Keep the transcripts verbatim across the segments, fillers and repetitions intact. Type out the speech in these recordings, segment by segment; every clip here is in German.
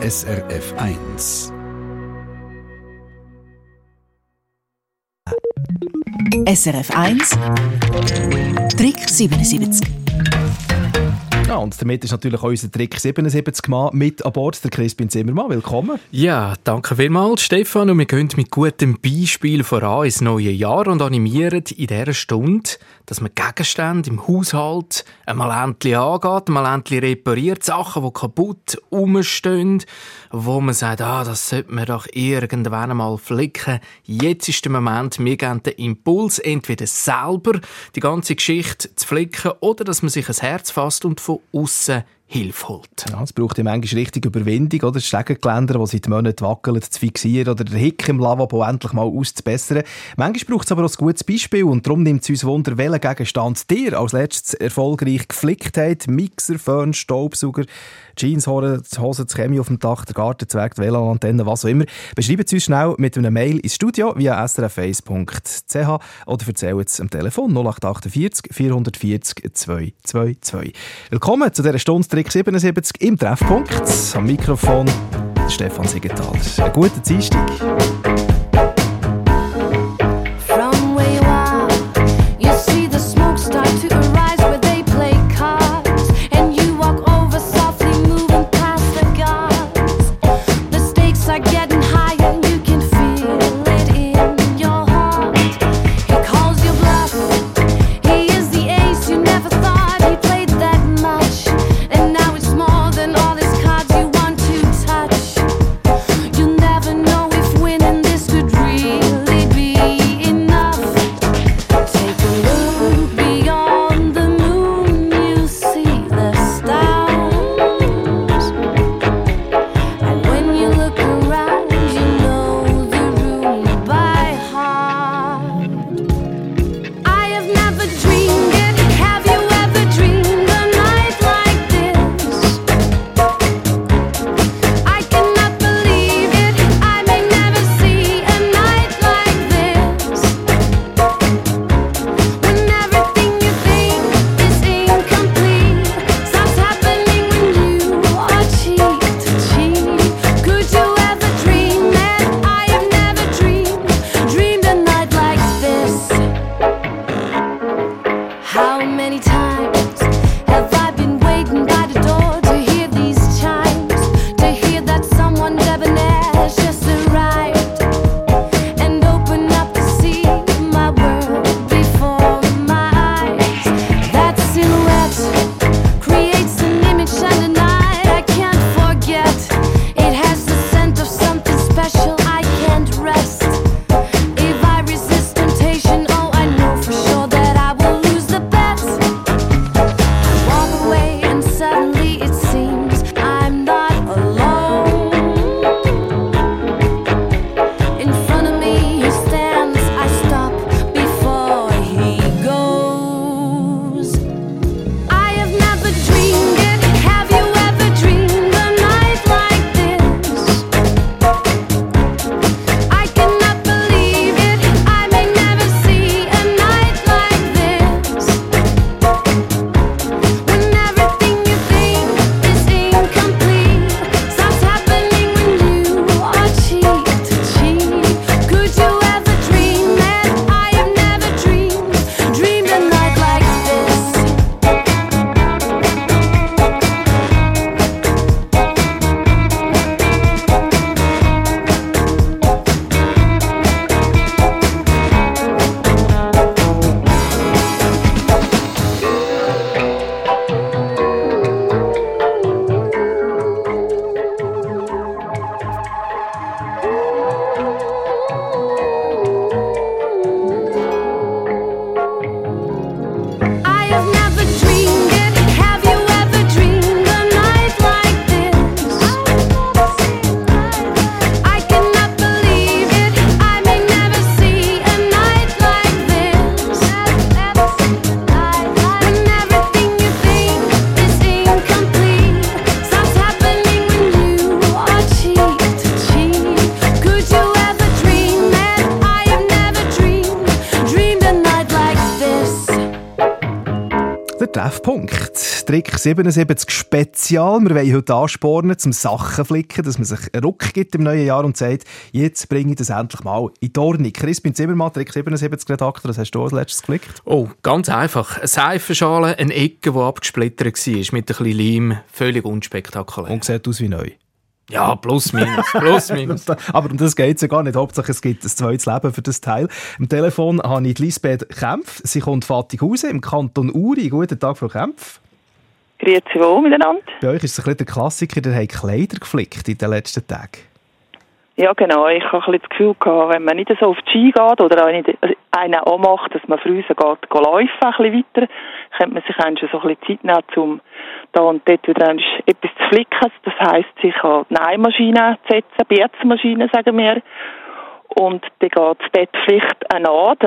S R F eins. S R F eins Trick siebenundsiebzig. Ja, und damit ist natürlich auch unser Trick siebenundsiebzig Mann mit an Bord, der Chris Bin Zimmermann. Willkommen. Ja, danke vielmals, Stefan. Und wir gehen mit gutem Beispiel voran ins neue Jahr und animieren in dieser Stunde, dass man Gegenstände im Haushalt einmal endlich angeht, einmal endlich repariert, Sachen, die kaputt rumstehen, wo man sagt, ah, das sollte man doch irgendwann einmal flicken. Jetzt ist der Moment, wir geben den Impuls, entweder selber die ganze Geschichte zu flicken oder dass man sich ein Herz fasst und von aussen Hilfe holt. Ja, es braucht ja manchmal richtig Überwindung, oder? Das Stegengeländer, das seit Monaten wackelt, zu fixieren oder der Hick im Lavabo endlich mal auszubessern. Manchmal braucht es aber auch ein gutes Beispiel und darum nimmt es uns Wunder, welchen Gegenstand dir als letztes erfolgreich geflickt hat. Mixer, Föhn, Staubsauger, Jeans, Hosen, das Chemie auf dem Dach, der Gartenzwerg, die W L A N-Antenne, was auch immer. Beschreibt es uns schnell mit einer Mail ins Studio via s r f eins punkt c h oder erzählt es am Telefon null acht acht vier, vier vier null, zwei zwei zwei. Willkommen zu dieser Stunde Trick siebenundsiebzig im Treffpunkt. Am Mikrofon Stefan Sigetaler. Einen guten Dienstag. Never know if winning this guter Treffpunkt. Trick siebenundsiebzig Spezial. Wir wollen heute anspornen zum Sachenflicken, dass man sich einen Ruck gibt im neuen Jahr und sagt, jetzt bringe ich das endlich mal in die Ordnung. Chris Bin Zimmermann, Trick siebenundsiebzig Redaktor, was hast du als letztes geflickt? Oh, ganz einfach. Eine Seifenschale, eine Ecke, die abgesplittert war, mit ein bisschen Leim, völlig unspektakulär. Und sieht aus wie neu. Ja, plus minus, plus minus. Aber um das geht es ja gar nicht. Hauptsache, es gibt ein zweites Leben für das Teil. Am Telefon habe ich Lisbeth Kempf. Sie kommt von Fattighausen im Kanton Uri. Guten Tag, Frau Kempf. Grüezi wohl miteinander. Bei euch ist es ein bisschen der Klassiker, der hat Kleider geflickt in den letzten Tagen. Ja, genau. Ich habe ein bisschen das Gefühl gehabt, wenn man nicht so auf die Ski geht oder einen auch macht, dass man früher geht, geht laufen, ein bisschen weiter, könnte man sich eigentlich so ein bisschen Zeit nehmen, um da und dort wieder etwas zu flicken. Das heisst, sich an die Nähmaschine zu setzen, Bierzmaschine, sagen wir. Und dann geht es dort vielleicht an, an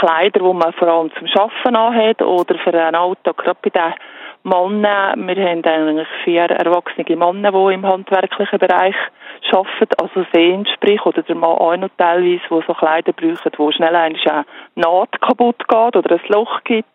Kleider, die man vor allem zum Arbeiten anhat oder für einen Alltag, gerade bei den Männern. Wir haben eigentlich vier erwachsene Männer, die im handwerklichen Bereich arbeiten, also sehen, sprich, oder der Mann auch noch teilweise, die so Kleider brauchen, wo schnell eine Naht kaputt geht oder ein Loch gibt.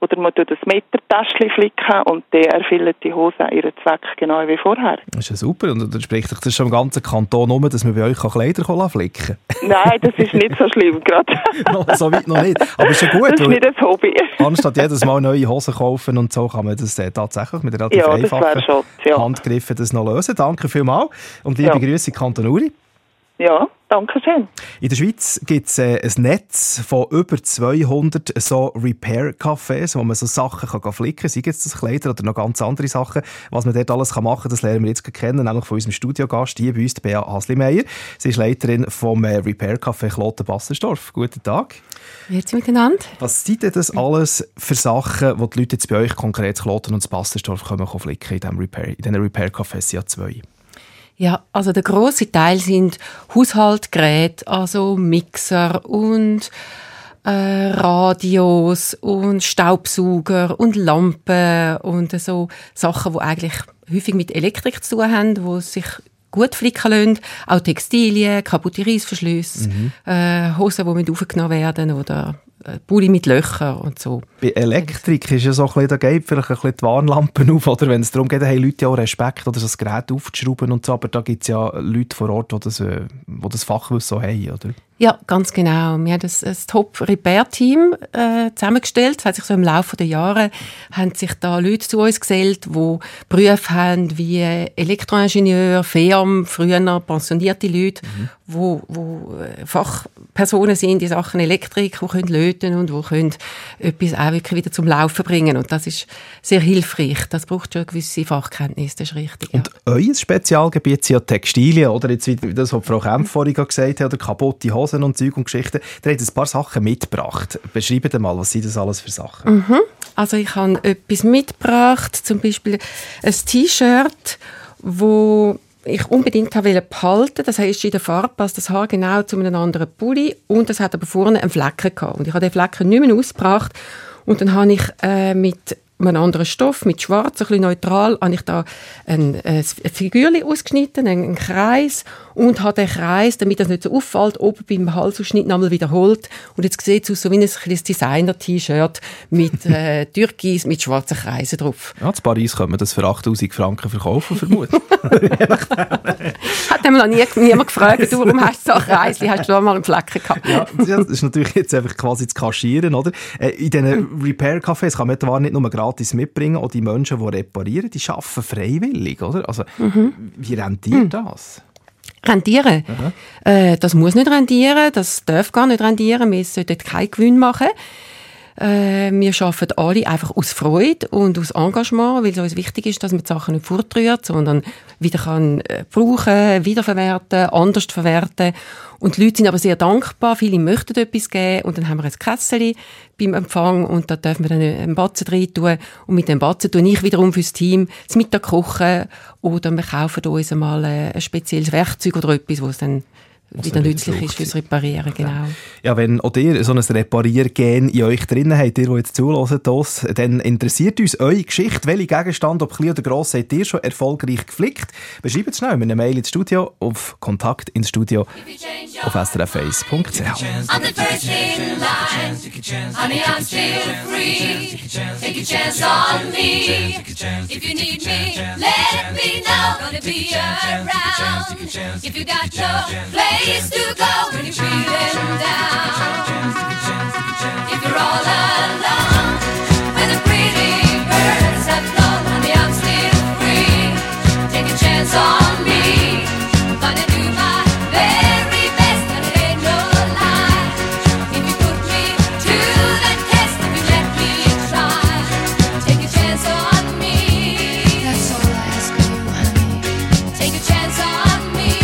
Oder man tut ein Metertäschchen flicken und dann erfüllen die Hosen ihren Zweck genau wie vorher. Das ist ja super. Und dann spricht sich das schon im ganzen Kanton um, dass man bei euch Kleider flicken kann. Nein, das ist nicht so schlimm gerade. No, so weit noch nicht. Aber ist ja gut. Das ist nicht ein Hobby. Anstatt jedes Mal neue Hosen kaufen und so, kann man das tatsächlich mit relativ ja, einfachen schon, ja. Handgriffen das noch lösen. Danke vielmals und liebe ja. Grüße Kanton Uri. Ja, danke schön. In der Schweiz gibt es äh, ein Netz von über zweihundert so Repair-Cafés, wo man so Sachen kann flicken kann, sei jetzt das Kleider oder noch ganz andere Sachen. Was man dort alles kann machen kann, das lernen wir jetzt kennen, nämlich von unserem Studiogast hier bei uns, Bea Haslimeier. Sie ist Leiterin vom äh, Repair-Café Kloten-Bassersdorf. Guten Tag. Grüezi miteinander. Was sind denn das alles für Sachen, die die Leute jetzt bei euch konkret zu Kloten und zu Bassersdorf kommen, können flicken in diesem Repair, in diesen Repair-Cafés ja zwei? Ja, also der grosse Teil sind Haushaltgeräte, also Mixer und äh, Radios und Staubsauger und Lampen und so Sachen, die eigentlich häufig mit Elektrik zu tun haben, die sich gut flicken lassen. Auch Textilien, kaputte Reissverschlüsse, mhm. äh, Hosen, die mit aufgenommen werden oder Pulli mit Löchern und so. Bei Elektrik ist ja so ein bisschen, da geht vielleicht ein bisschen die Warnlampen auf, oder wenn es darum geht, haben Leute ja auch Respekt, oder das Gerät aufzuschrauben und so, aber da gibt es ja Leute vor Ort, die das, die das Fachwissen so haben, oder? Ja, ganz genau. Wir haben ein, ein Top-Repair-Team äh, zusammengestellt. Das hat sich so im Laufe der Jahre haben sich da Leute zu uns gesellt, die Berufe haben wie Elektroingenieur, F E A M, früher pensionierte Leute, mhm. wo, wo Fachpersonen sind in Sachen Elektrik, die können löten und die können etwas auch wirklich wieder zum Laufen bringen. Und das ist sehr hilfreich. Das braucht schon eine gewisse Fachkenntnis, das ist richtig. Und ja. euer Spezialgebiet sind ja Textilien, oder? Jetzt, wie das, was Frau Kempf vorhin gesagt hat, oder kaputte Hosen und Zeug und Geschichten. Ihr habt ein paar Sachen mitgebracht. Beschreibt mal, was sind das alles für Sachen? Mhm. Also ich habe etwas mitgebracht, zum Beispiel ein T-Shirt, das ich unbedingt behalten wollte. Das heisst, in der Farbe passt das Haar genau zu einem anderen Pulli und das hat aber vorne einen Flecken gehabt. Und ich habe den Flecken nicht mehr ausgebracht und dann habe ich äh, mit einem anderen Stoff, mit Schwarz, ein bisschen neutral, habe ich da ein, ein Figürchen ausgeschnitten, einen Kreis, und habe den Kreis, damit das nicht so auffällt, oben beim Halsausschnitt nochmal wiederholt. Und jetzt sieht es aus so wie ein kleines Designer-T-Shirt mit äh, Türkis, mit schwarzen Kreisen drauf. Ja, in Paris könnte man das für achttausend Franken verkaufen, vermutlich. Hat man noch nie, niemand gefragt, du, warum hast du so ein Kreisli, hast du da mal einen Flecken gehabt? Ja, das ist natürlich jetzt einfach quasi zu kaschieren, oder? In diesen Repair-Cafés kann man die Ware nicht nur gerade mitbringen, auch die Menschen, die reparieren, die arbeiten freiwillig, oder? Also, mhm. wie rentiert mhm. das? Rentieren? Mhm. Äh, das muss nicht rentieren, das darf gar nicht rentieren, wir sollten keinen Gewinn machen. Äh, wir arbeiten alle einfach aus Freude und aus Engagement, weil es uns wichtig ist, dass man die Sachen nicht fortrührt, sondern wieder kann brauchen, wiederverwerten, anders verwerten. Und die Leute sind aber sehr dankbar, viele möchten etwas geben und dann haben wir ein Kässeli beim Empfang und da dürfen wir dann einen Batzen rein tun und mit dem Batzen tue ich wiederum fürs Team das Mittag kochen oder wir kaufen uns mal ein spezielles Werkzeug oder etwas, das es dann wieder nützlich ist fürs Reparieren, genau. Ja, wenn auch ihr so ein Repariergen in euch drin habt, ihr, die jetzt zuhört, das, dann interessiert uns eure Geschichte. Welche Gegenstand, ob klein oder gross, habt ihr schon erfolgreich geflickt? Beschreibt es schnell in einer Mail ins Studio, auf Kontakt ins Studio, auf s r f eins punkt c h. Place to go when you're feeling down. If you're all alone, when the pretty birds have flown, and I'm still free, take a chance on me. I'm gonna do my very best, and it ain't no lie. If you put me to the test, if you let me try, take a chance on me. That's all I ask of you, honey. Take a chance on me.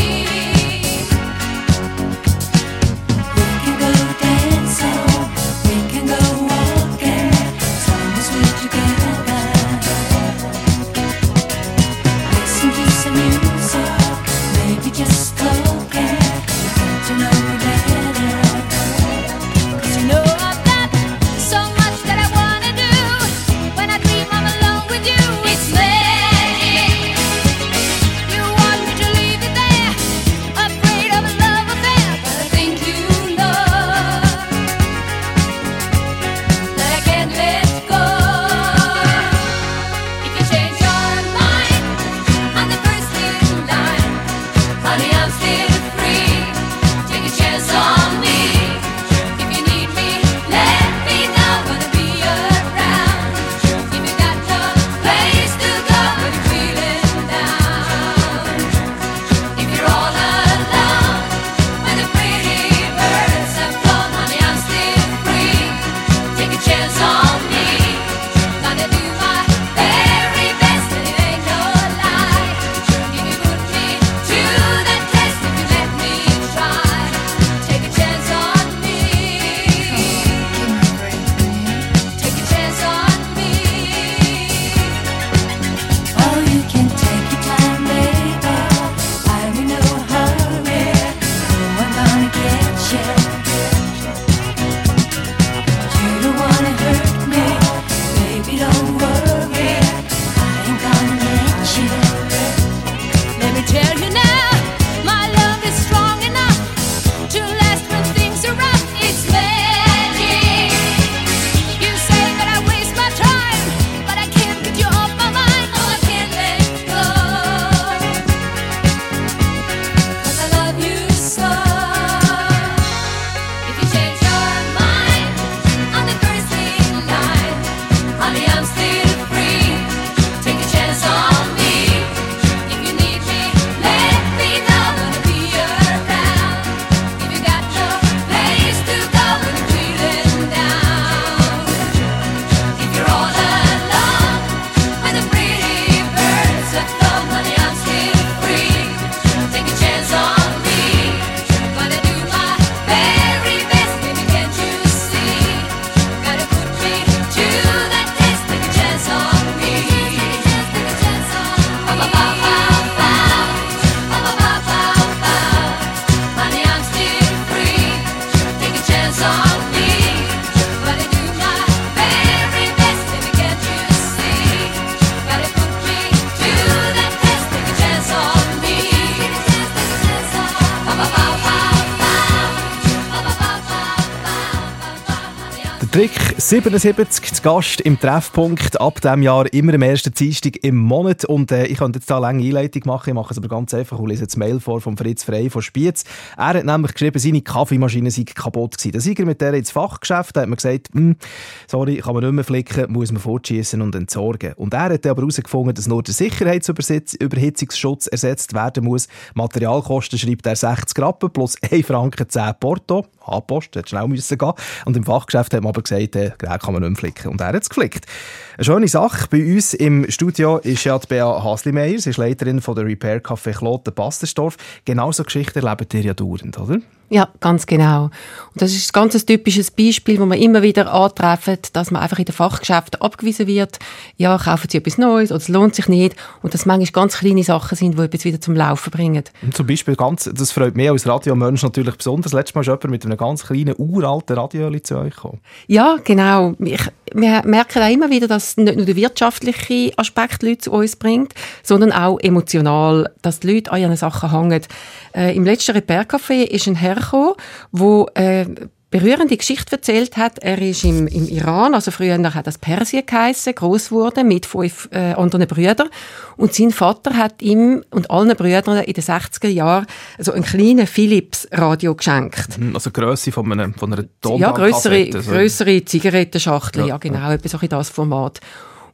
Trick siebenundsiebzig, zu Gast im Treffpunkt, ab diesem Jahr immer am ersten Dienstag im Monat. Und äh, ich könnte jetzt da eine lange Einleitung machen, ich mache es aber ganz einfach und lese jetzt Mail vor von Fritz Frey von Spiez. Er hat nämlich geschrieben, seine Kaffeemaschine sei kaputt gewesen. Da sei er mit der ins Fachgeschäft, da hat man gesagt, sorry, kann man nicht mehr flicken, muss man fortschiessen und entsorgen. Und er hat aber herausgefunden, dass nur der Sicherheitsüberhitzungsschutz ersetzt werden muss. Materialkosten schreibt er sechzig Rappen plus ein Franken zehn Porto. Anpost, hat schnell müssen gehen. Und im Fachgeschäft hat man aber gesagt, den Gerät kann man nicht mehr flicken. Und er hat es geflickt. Eine schöne Sache. Bei uns im Studio ist ja die Bea Haslimeier. Sie ist Leiterin von der Repair-Café Kloten-Bassersdorf. Genau so Geschichten erlebt ihr ja dauernd, oder? Ja, ganz genau. Und das ist ein ganz typisches Beispiel, das man immer wieder antreffen, dass man einfach in den Fachgeschäften abgewiesen wird. Ja, kaufen Sie etwas Neues oder es lohnt sich nicht. Und dass manchmal ganz kleine Sachen sind, die etwas wieder zum Laufen bringen. Und zum Beispiel, ganz, das freut mich als Radiomensch natürlich besonders. Letztes Mal ist jemand mit einem ganz kleinen, uralten Radioöli zu euch gekommen. Ja, genau. Ich, wir merken auch immer wieder, dass nicht nur der wirtschaftliche Aspekt Leute zu uns bringt, sondern auch emotional, dass die Leute an ihren Sachen hängen. Äh, Im letzten Repair-Café ist ein Herr gekommen, wo äh, berührende Geschichte erzählt hat. Er ist im, im Iran, also früher hat das Persien geheissen, gross wurde mit fünf äh, anderen Brüdern. Und sein Vater hat ihm und allen Brüdern in den sechziger Jahren so einen kleinen Philips-Radio geschenkt. Also Grösse von, einem, von einer Tonbandkassette. Ja, grössere, grössere Zigarettenschachtel, ja, ja genau, ja. Etwas auch in das Format.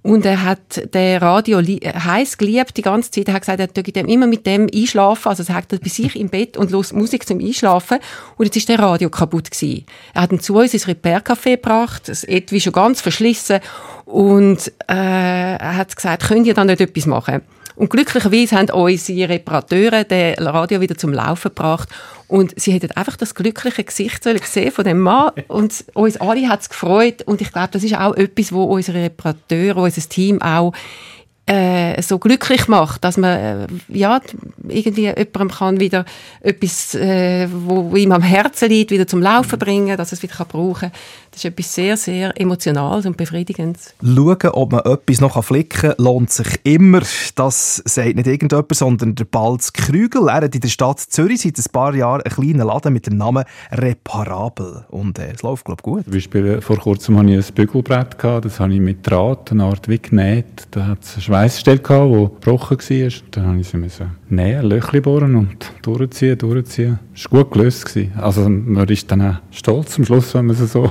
Und er hat den Radio li- heiß geliebt die ganze Zeit. Er hat gesagt, er würde dem immer mit dem einschlafen. Also er hat bei sich im Bett und hört Musik zum Einschlafen. Und jetzt ist der Radio kaputt gewesen. Er hat ihn zu uns ins Repair-Café gebracht. Das Etui schon ganz verschlissen. Und äh, er hat gesagt, könnt ihr da nicht etwas machen? Und glücklicherweise haben unsere Reparateure den Radio wieder zum Laufen gebracht. Und sie hätten einfach das glückliche Gesicht gesehen von dem Mann. Und uns alle hat es gefreut. Und ich glaube, das ist auch etwas, wo unsere Reparateure, unser Team auch äh, so glücklich macht, dass man äh, ja, irgendwie jemandem kann wieder etwas, äh, wo ihm am Herzen liegt, wieder zum Laufen bringen, dass er es wieder brauchen kann. Das ist etwas sehr, sehr Emotionales und Befriedigendes. Schauen, ob man etwas noch flicken kann, lohnt sich immer. Das sagt nicht irgendjemand, sondern der Balz Krügel. Er hat in der Stadt Zürich seit ein paar Jahren einen kleinen Laden mit dem Namen Reparabel. Und äh, es läuft, glaube ich, gut. Zum Beispiel, vor kurzem hatte ich ein Bügelbrett, das habe ich mit Draht, eine Art wie genäht. Da hatte es eine Schweissstelle, die gebrochen war. Dann musste ich sie nähen, Löchli bohren und durchziehen, durchziehen. Es war gut gelöst. Also man ist dann auch stolz am Schluss, wenn man es so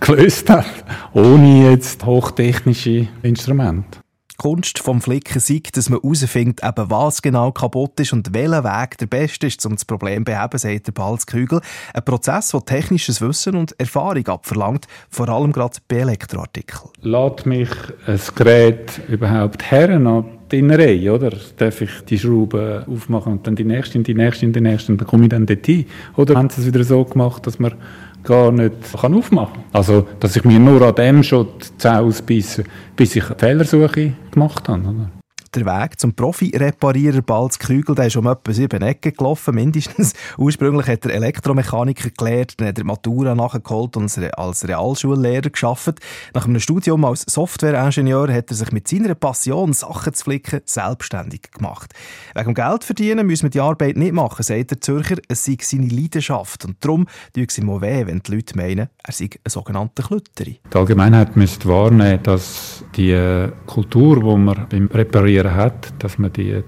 gelöst hat, ohne jetzt hochtechnische Instrumente. Die Kunst vom Flicken sei, dass man herausfindet, was genau kaputt ist und welcher Weg der beste ist, um das Problem zu beheben, sagt der Balz Krügel. Ein Prozess, der technisches Wissen und Erfahrung abverlangt, vor allem gerade bei Elektroartikeln. Lässt mich ein Gerät überhaupt her an die Innerei, oder? Darf ich die Schraube aufmachen und dann die nächste und die nächste und die nächste und dann komme ich dann dort hin? Oder haben sie es wieder so gemacht, dass man gar nicht kann aufmachen kann. Also, dass ich mir nur an dem schon die Zähne ausbeissen, bis ich eine Fehlersuche gemacht habe. Oder? Der Weg zum Profi-Reparierer Balz Krügel, der ist um etwa sieben Ecken gelaufen, mindestens. Ursprünglich hat er Elektromechaniker gelernt, dann hat er Matura nachgeholt und als Realschullehrer gearbeitet. Nach einem Studium als Softwareingenieur hat er sich mit seiner Passion, Sachen zu flicken, selbstständig gemacht. Wegen Geld verdienen müssen wir die Arbeit nicht machen, sagt der Zürcher, es sei seine Leidenschaft. Und darum tut es ihm auch weh, wenn die Leute meinen, er sei ein sogenannter Klütteri. Die Allgemeinheit müsste wahrnehmen, dass die Kultur, die man beim Reparieren hat, dass man die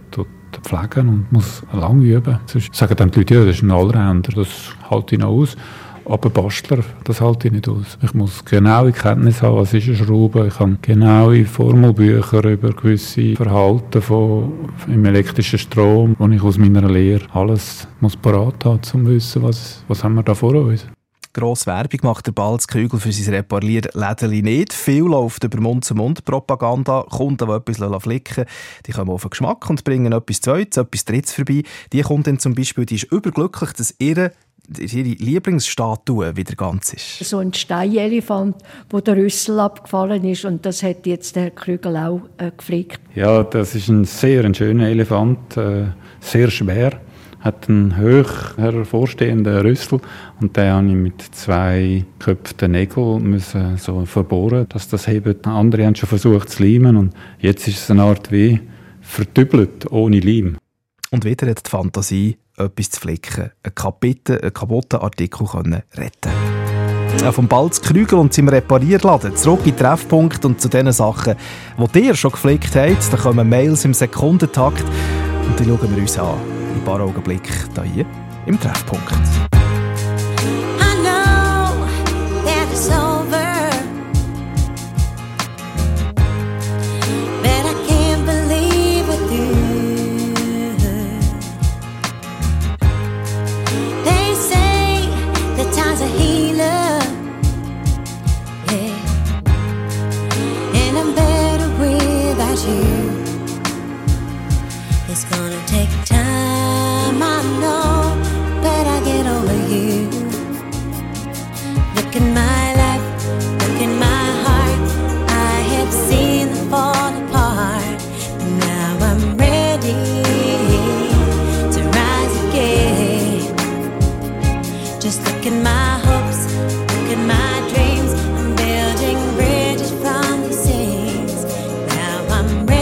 pflegen und muss lange üben. Sonst sagen dann die Leute, ja, das ist ein Allrounder, das halte ich noch aus. Aber Bastler, das halte ich nicht aus. Ich muss genaue Kenntnis haben, was ist eine Schraube. Ich habe genaue Formelbücher über gewisse Verhalten von, im elektrischen Strom, wo ich aus meiner Lehre alles muss parat haben, um zu wissen, was, was haben wir da vor uns. Grosse Werbung macht der Balz Krügel für sein Reparier-Lädeli nicht. Viel läuft über Mund-zu-Mund-Propaganda. Kunden, die etwas flicken lassen, die kommen auf den Geschmack und bringen etwas Zweites, etwas Drittes vorbei. Die Kundin zum Beispiel, die ist überglücklich, dass ihre, ihre Lieblingsstatue wieder ganz ist. So ein Steinelefant, wo der Rüssel abgefallen ist und das hat jetzt der Herr Krügel auch äh, geflickt. Ja, das ist ein sehr ein schöner Elefant, äh, sehr schwer. Hat einen hoch hervorstehenden Rüssel und den musste ich mit zwei geköpften Nägeln so verbohren, dass das hebt. Andere haben schon versucht zu leimen und jetzt ist es eine Art wie verdübelt, ohne Leim. Und wieder hat die Fantasie, etwas zu flicken, einen kaputten Artikel retten können. Vom Balz Krügel und seinem Reparierladen zurück in den Treffpunkt und zu den Sachen, die ihr schon geflickt habt. Da kommen Mails im Sekundentakt und die schauen wir uns an. In ein paar Augenblicken hier im Treffpunkt. I It's gonna take time, I know, but I get over you. Look at my life, look at my heart. I have seen them fall apart, but now I'm ready to rise again. Just look at my hopes, look at my dreams. I'm building bridges from these things. Now I'm ready.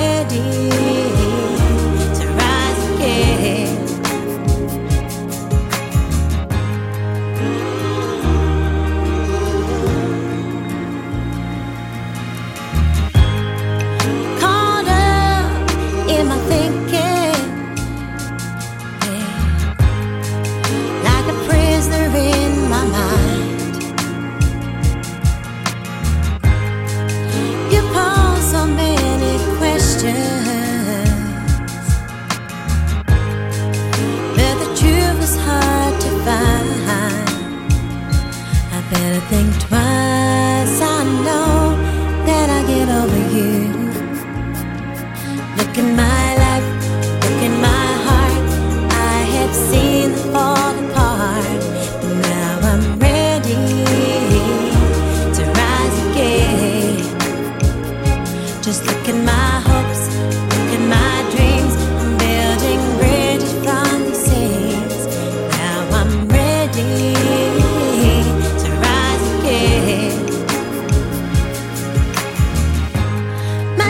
Better think twice, I know that I get over you. Look at my life, look at my heart. I have seen them fall apart, but now I'm ready to rise again. Just look at my hopes, look at my dreams. I'm building bridges from these things. Now I'm ready.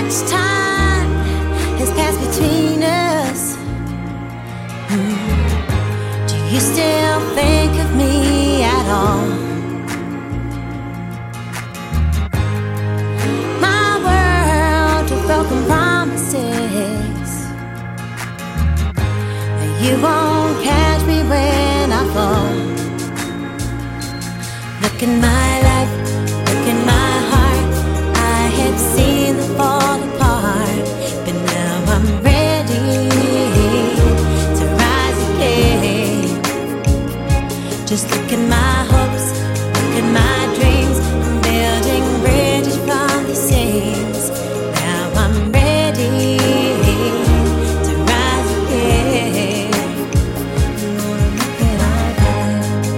Much time has passed between us. Mm. Do you still think of me at all? My world of broken promises. You won't catch me when I fall. Look in my life, look in my heart. I have seen the fall. Just look at my hopes, look at my dreams. I'm building bridges from these things. Now I'm ready to rise again.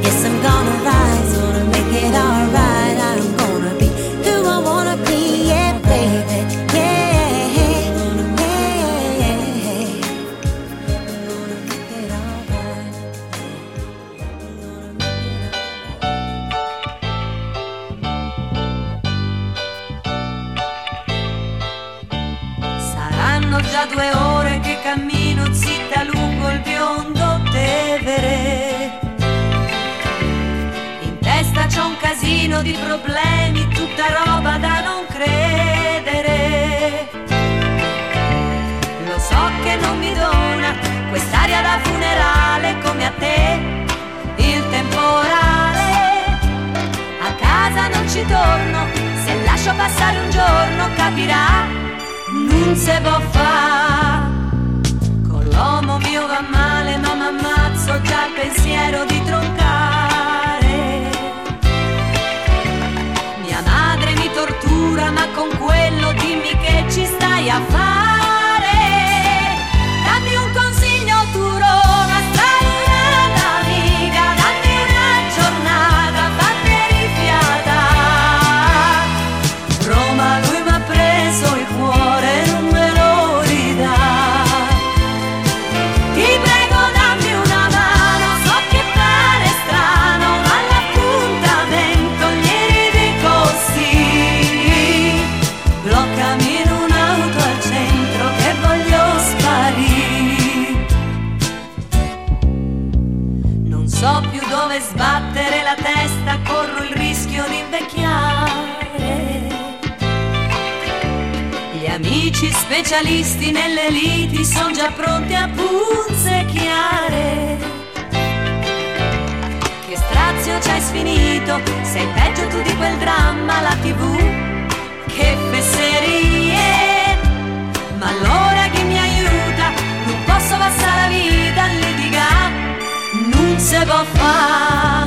Yes, I'm gonna rise, gonna make it alright. I'm gonna be who I wanna be, yeah, baby, yeah, I'm gonna make it alright. Già due ore che cammino zitta lungo il biondo Tevere. In testa c'ho un casino di problemi, tutta roba da non credere. Lo so che non mi dona quest'aria da funerale come a te il temporale. A casa non ci torno, se lascio passare un giorno capirà. Non se può fa', con l'uomo mio va male, ma m'ammazzo già il pensiero di troncare. Mia madre mi tortura, ma con quello dimmi che ci stai a fare. Dammi un consiglio, turona, strana la vita, dammi una giornata, fatti rifiata. Roma, lui m'ha preso il cuore. Sbattere la testa, corro il rischio di invecchiare. Gli amici specialisti nelle liti sono già pronti a punzecchiare. Che strazio c'hai sfinito, sei peggio tu di quel dramma alla tivù. Che fesserie, ma allora chi mi aiuta? Non posso passare la vita a litigare. Non se può fa',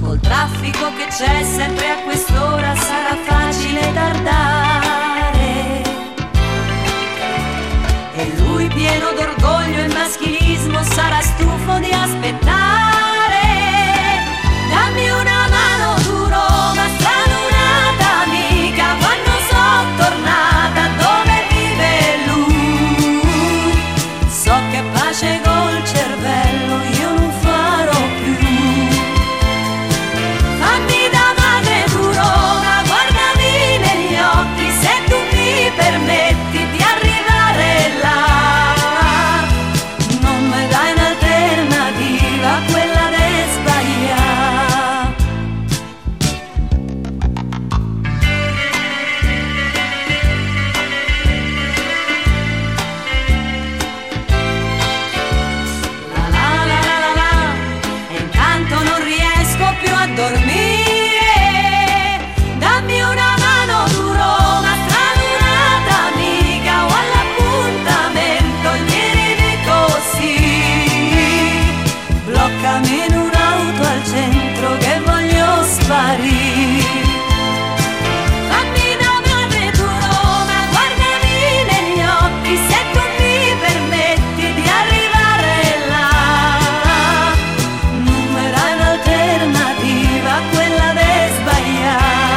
col traffico che c'è sempre a quest'ora sarà facile tardare. E lui pieno d'ordine piace col cervello, io non farò più. Fammi da madre durona, guardami negli occhi, se tu mi permetti di arrivare là. Non me dai un'alternativa a quella di sbagliare. La la la la la la, e intanto non riesco più a dormire. Dammi una mano durona, tradurata amica, o all'appuntamento ieri di così. Bloccami in un'auto al centro che voglio sparire. Fammi da madre durona, guardami negli occhi, se tu mi permetti di arrivare là. Non mi dai un'alternativa a quella di sbagliare.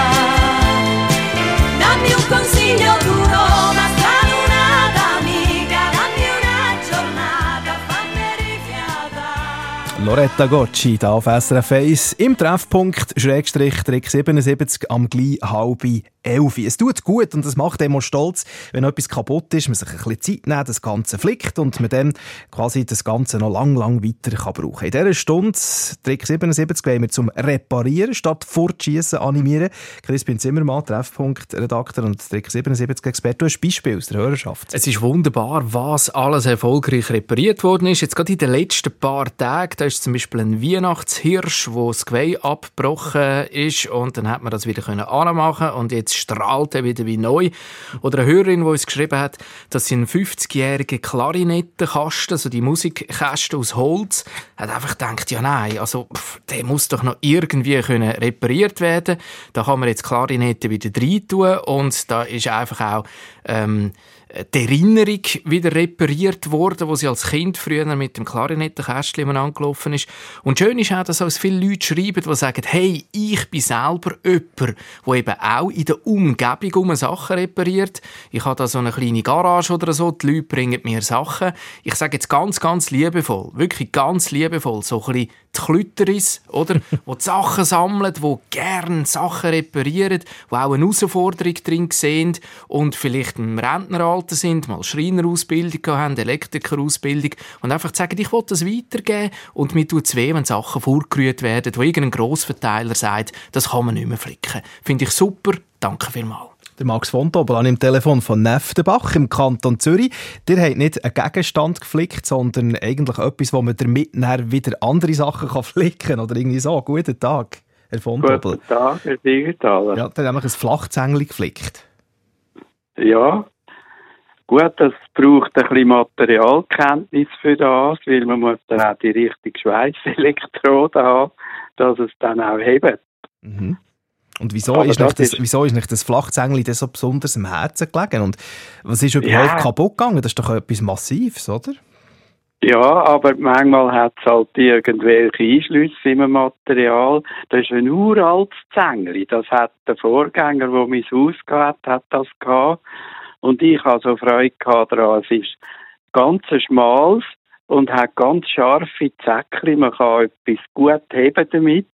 Dammi un consiglio durona, tradurata amica, dammi una giornata, fammi rifiatare. Loretta Gocci hier auf S R F eins im Treffpunkt Schrägstrich Trick siebenundsiebzig am gleich halben elf. Es tut gut und das macht einem auch stolz, wenn etwas kaputt ist, man sich ein bisschen Zeit nimmt, das Ganze flickt und mit dem quasi das Ganze noch lang, lang weiter kann brauchen. In dieser Stunde, Trick siebenundsiebzig, wollen wir zum Reparieren statt Fortschießen animieren. Chris Bin Zimmermann, Treffpunkt-Redakteur und Trick siebenundsiebzig-Experte, du hast ein Beispiel aus der Hörerschaft. Es ist wunderbar, was alles erfolgreich repariert worden ist. Jetzt gerade in den letzten paar Tagen, da ist zum Beispiel ein Weihnachtshirsch, wo das Geweih abgebrochen ist und dann hat man das wieder anmachen und jetzt strahlt er wieder wie neu. Oder eine Hörerin, die uns geschrieben hat, dass sie einen fünfzigjährigen Klarinettenkasten, also die Musikkästen aus Holz, hat einfach gedacht, ja nein, also pff, der muss doch noch irgendwie können repariert werden. Da kann man jetzt Klarinette wieder rein tun und da ist einfach auch ähm, die Erinnerung wieder repariert worden, wo sie als Kind früher mit dem Klarinettenkästchen immer angelaufen ist. Und schön ist auch, dass uns viele Leute schreiben, die sagen, hey, ich bin selber jemand, der eben auch in der Umgebung um Sachen repariert. Ich habe da so eine kleine Garage oder so, die Leute bringen mir Sachen. Ich sage jetzt ganz, ganz liebevoll, wirklich ganz liebevoll, so ein bisschen die Klüteris, oder? Die Sachen sammeln, die gerne Sachen reparieren, die auch eine Herausforderung drin sehen und vielleicht im Rentneralter sind, mal Schreinerausbildung haben, Elektrikerausbildung und einfach sagen, ich will das weitergeben und mir tut es weh, wenn Sachen vorgerührt werden, wo irgendein Grossverteiler sagt, das kann man nicht mehr flicken. Finde ich super, danke vielmals. Der Max von Tobel an im Telefon von Neftenbach im Kanton Zürich. Der hat nicht einen Gegenstand geflickt, sondern eigentlich etwas, wo man damit wieder andere Sachen kann flicken kann oder irgendwie so. Guten Tag, Herr von Tobel. Guten Tag, Herr Sigetaler. Ja, der hat nämlich ein Flachzängel geflickt. Ja, gut, das braucht ein bisschen Materialkenntnis für das, weil man muss dann auch die richtige Schweißelektrode haben, dass es dann auch hebt. Mhm. Und wieso ist, das das, ist... wieso ist nicht das Flachzängli das so besonders im Herzen gelegen? Und was ist überhaupt ja. kaputt gegangen? Das ist doch etwas Massives, oder? Ja, aber manchmal hat es halt irgendwelche Einschlüsse im Material. Das ist ein uraltes Zängli. Das hat der Vorgänger, der mein Haus gehabt hat, hat das gehabt. Und ich hatte so Freude daran. Es ist ganz schmal und hat ganz scharfe Zäckchen. Man kann etwas gut heben damit.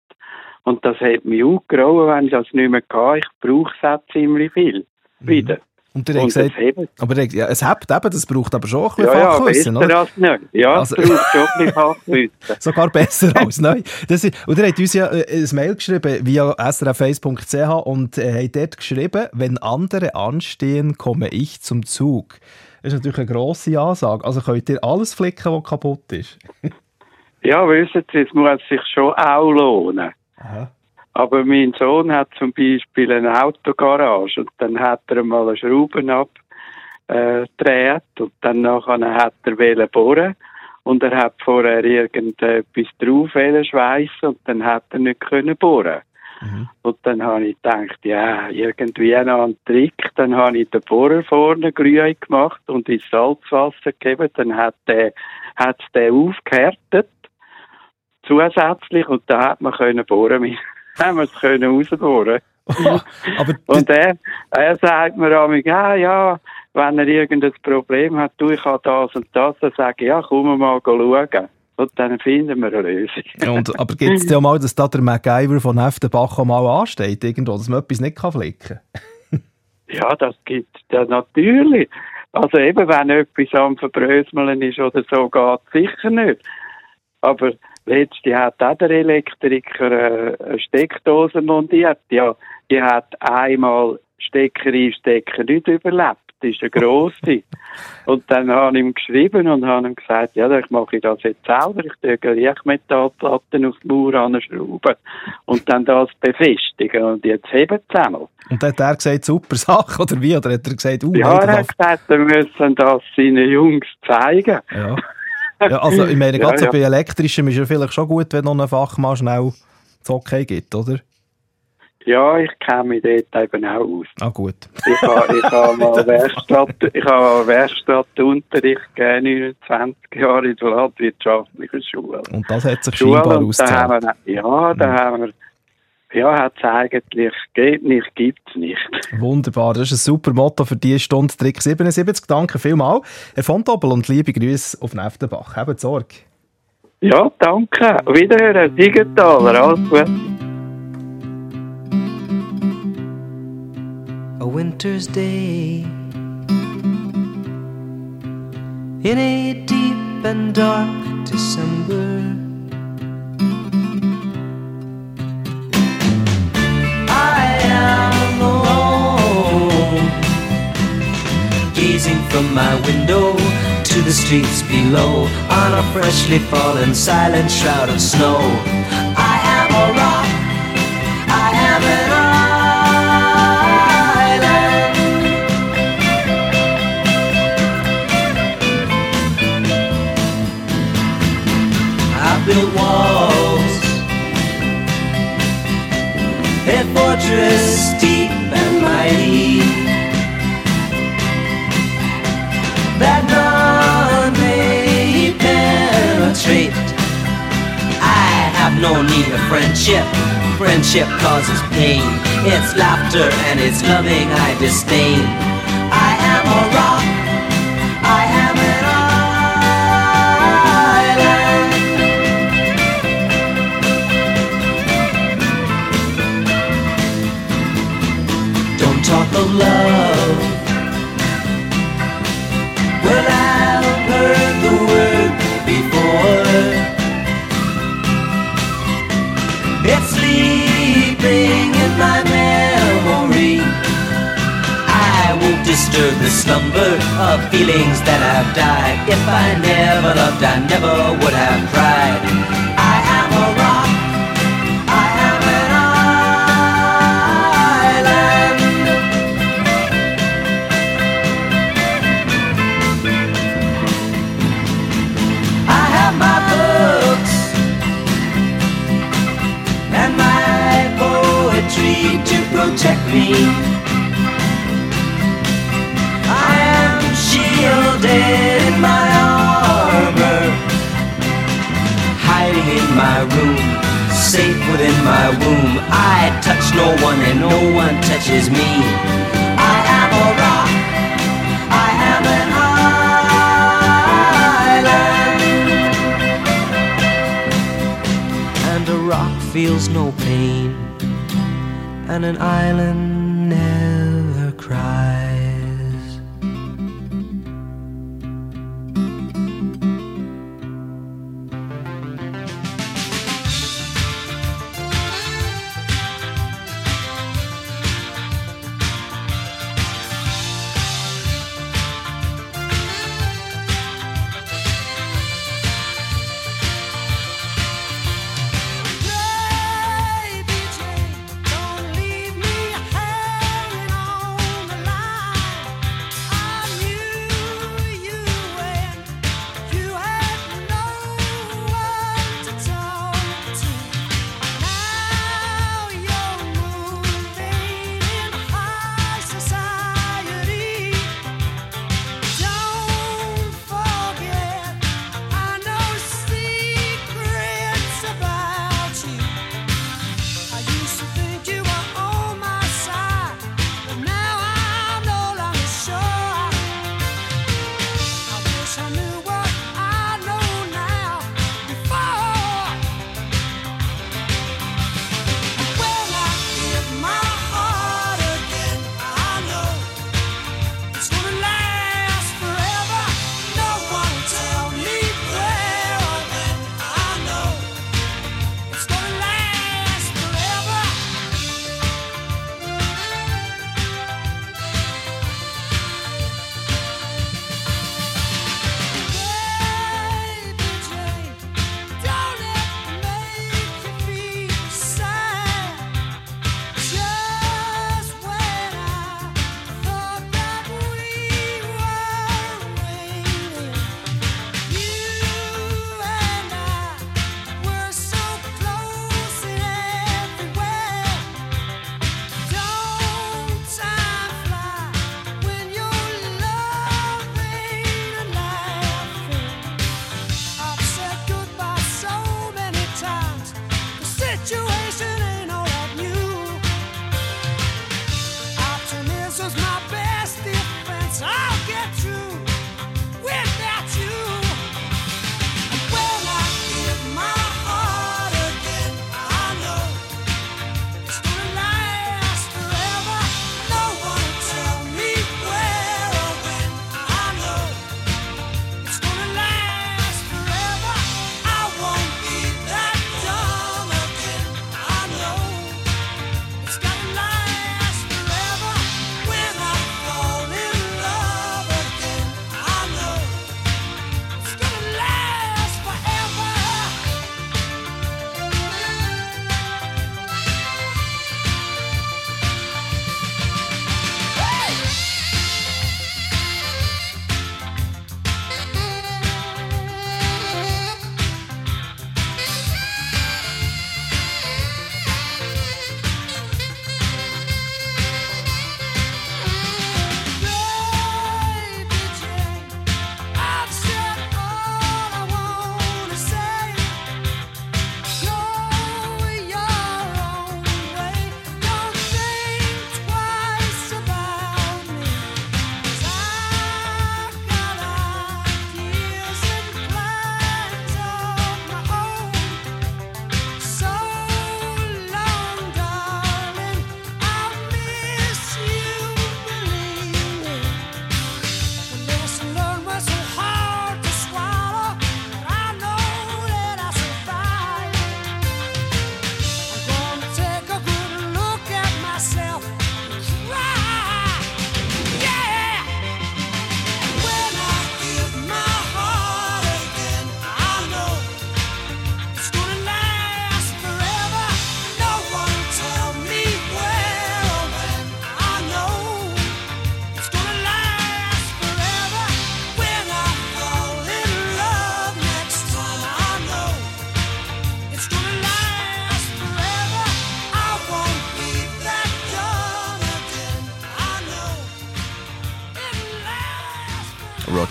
Und das hat mich aufgehauen, wenn ich das nicht mehr hatte. Ich brauche es auch ziemlich viel wieder. Und der hat gesagt, aber der, ja, es hebt eben, das braucht aber schon ein bisschen ja, Fachwissen. Ja, besser oder? Als nicht. Ja, also, es braucht schon ein bisschen Fachwissen. Sogar besser als nicht. Das ist, und er hat uns ja ein Mail geschrieben via s r f eins punkt c h und äh, hat dort geschrieben, wenn andere anstehen, komme ich zum Zug. Das ist natürlich eine grosse Ansage. Also könnt ihr alles flicken, was kaputt ist? Ja, wissen Sie, es muss sich schon auch lohnen. Aha. Aber mein Sohn hat zum Beispiel eine Autogarage und dann hat er mal eine Schraube abgedreht und dann nachher hat er bohren und er hat vorher irgendetwas drauf schweissen und dann hat er nicht können bohren. Mhm. Und dann habe ich gedacht, ja, irgendwie noch einen Trick. Dann habe ich den Bohrer vorne grün gemacht und ins Salzwasser gegeben. Dann hat es den aufgehärtet zusätzlich und dann hat man können bohren mit. Haben wir es können rausbohren. Oh, aber und er, er sagt mir auch, ah, ja, wenn er irgendein Problem hat, du, ich habe das und das, dann sage ich, ja, komm mal schauen. Und dann finden wir eine Lösung. Und, aber gibt es ja mal, dass da der MacGyver von Neftenbach mal ansteht, irgendwo, dass man etwas nicht flicken kann? Ja, das gibt es ja natürlich. Also eben, wenn etwas am Verbröseln ist oder so, geht es sicher nicht. Aber letztens hat auch der Elektriker eine Steckdose montiert. Ja, die hat einmal Stecker ein, Stecker nicht überlebt. Das ist eine grosse. Und dann habe ich ihm geschrieben und habe ihm gesagt, ja, ich mache das jetzt selber. Ich tue gleich Metallplatten auf die Mauer anschrauben und dann das befestigen. Und jetzt heben sie einmal. Und hat er gesagt, super Sache, oder wie? Oder hat er gesagt, uh, ja, er hat gesagt, wir müssen das seinen Jungs zeigen. Ja. Ja, also ich meine, gerade ja, ja. Bei Elektrischem ist ja vielleicht schon gut, wenn noch ein Fachmann schnell das Okay gibt, oder? Ja, ich kenne mich dort eben auch aus. Ah, gut. Ich habe ich ha mal Werkstattunterricht ha gegeben, neunundzwanzig Jahre in der landwirtschaftlichen Schule. Und das hat sich Schule scheinbar ausgezahlt. Ja, da mhm. haben wir... Ja, hat es eigentlich. Geht nicht, gibt es nicht. Wunderbar, das ist ein super Motto für diese Stunde Trick siebenundsiebzig. Danke vielmals, Herr von Tobel, und liebe Grüße auf Neftenbach. Habt Sorge. Ja, danke. Wiederhören, Sigetaler. Alles gut. A winter's day in a deep and dark December. Gazing from my window to the streets below on a freshly fallen silent shroud of snow. I am a rock, I am an island. I built walls, a fortress deep and mighty that none may penetrate. I have no need of friendship. Friendship causes pain. It's laughter and it's loving I disdain. I am a rock, I am an island. Don't talk of love. Well, I've heard the word before. It's sleeping in my memory. I won't disturb the slumber of feelings that have died. If I never loved, I never would have cried. I am a rock. I am an island. To protect me, I am shielded in my armor, hiding in my room, safe within my womb. I touch no one and no one touches me. I am a rock, I am an island. And a rock feels no pain, and an island never cries. Baby Jane, don't leave me hanging.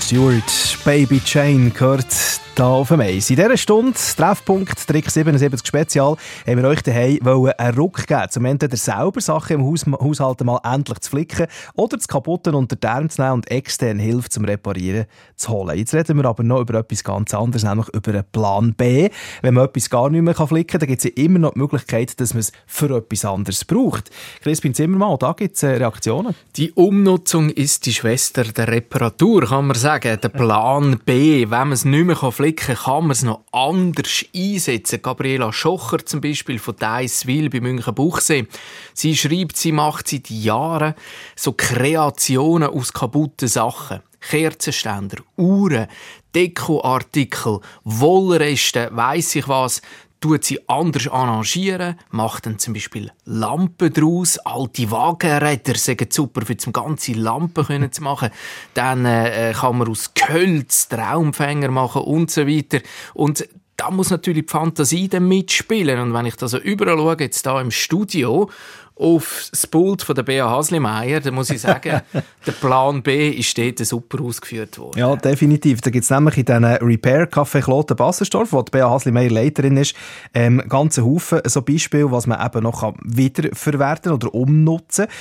Stewart, Baby Jane gehört hier auf dem Eis. In dieser Stunde, Treffpunkt Trick siebenundsiebzig Spezial, haben wir euch daheim wollen einen Ruck geben. Zum entweder selber Sachen im Haus, Haushalt mal endlich zu flicken oder das Kaputten unter die Arme zu nehmen und externe Hilfe zum Reparieren zu holen. Jetzt reden wir aber noch über etwas ganz anderes, nämlich über einen Plan B. Wenn man etwas gar nicht mehr flicken kann, dann gibt es ja immer noch die Möglichkeit, dass man es für etwas anderes braucht. Chris Bin Zimmermann, da gibt es Reaktionen. Die Umnutzung ist die Schwester der Reparatur, kann man sagen. Der Plan B, wenn man es nicht mehr flicken kann, kann man es noch anders einsetzen. Gabriela Schocher zum Beispiel von Deiswil bei München Buchsee. Sie schreibt, sie macht seit Jahren so Kreationen aus kaputten Sachen. Kerzenständer, Uhren, Dekoartikel, Wollreste, weiss ich was, tut sie anders arrangieren, macht dann zum Beispiel Lampen draus, alte Wagenräder sind super, für zum ganze Lampen zu machen. Dann äh, kann man aus Gehölz Traumfänger machen und so weiter. Und da muss natürlich die Fantasie dann mitspielen. Und wenn ich da so überall schaue, jetzt hier im Studio, auf das Pult von der Bea Haslimeier, da muss ich sagen, der Plan B ist dort super ausgeführt worden. Ja, definitiv. Da gibt es nämlich in diesem Repair-Café Kloten-Bassersdorf, wo die Bea Haslimeier Leiterin ist, ähm, ganzen Haufen so Beispiele, was man eben noch wiederverwerten oder umnutzen kann.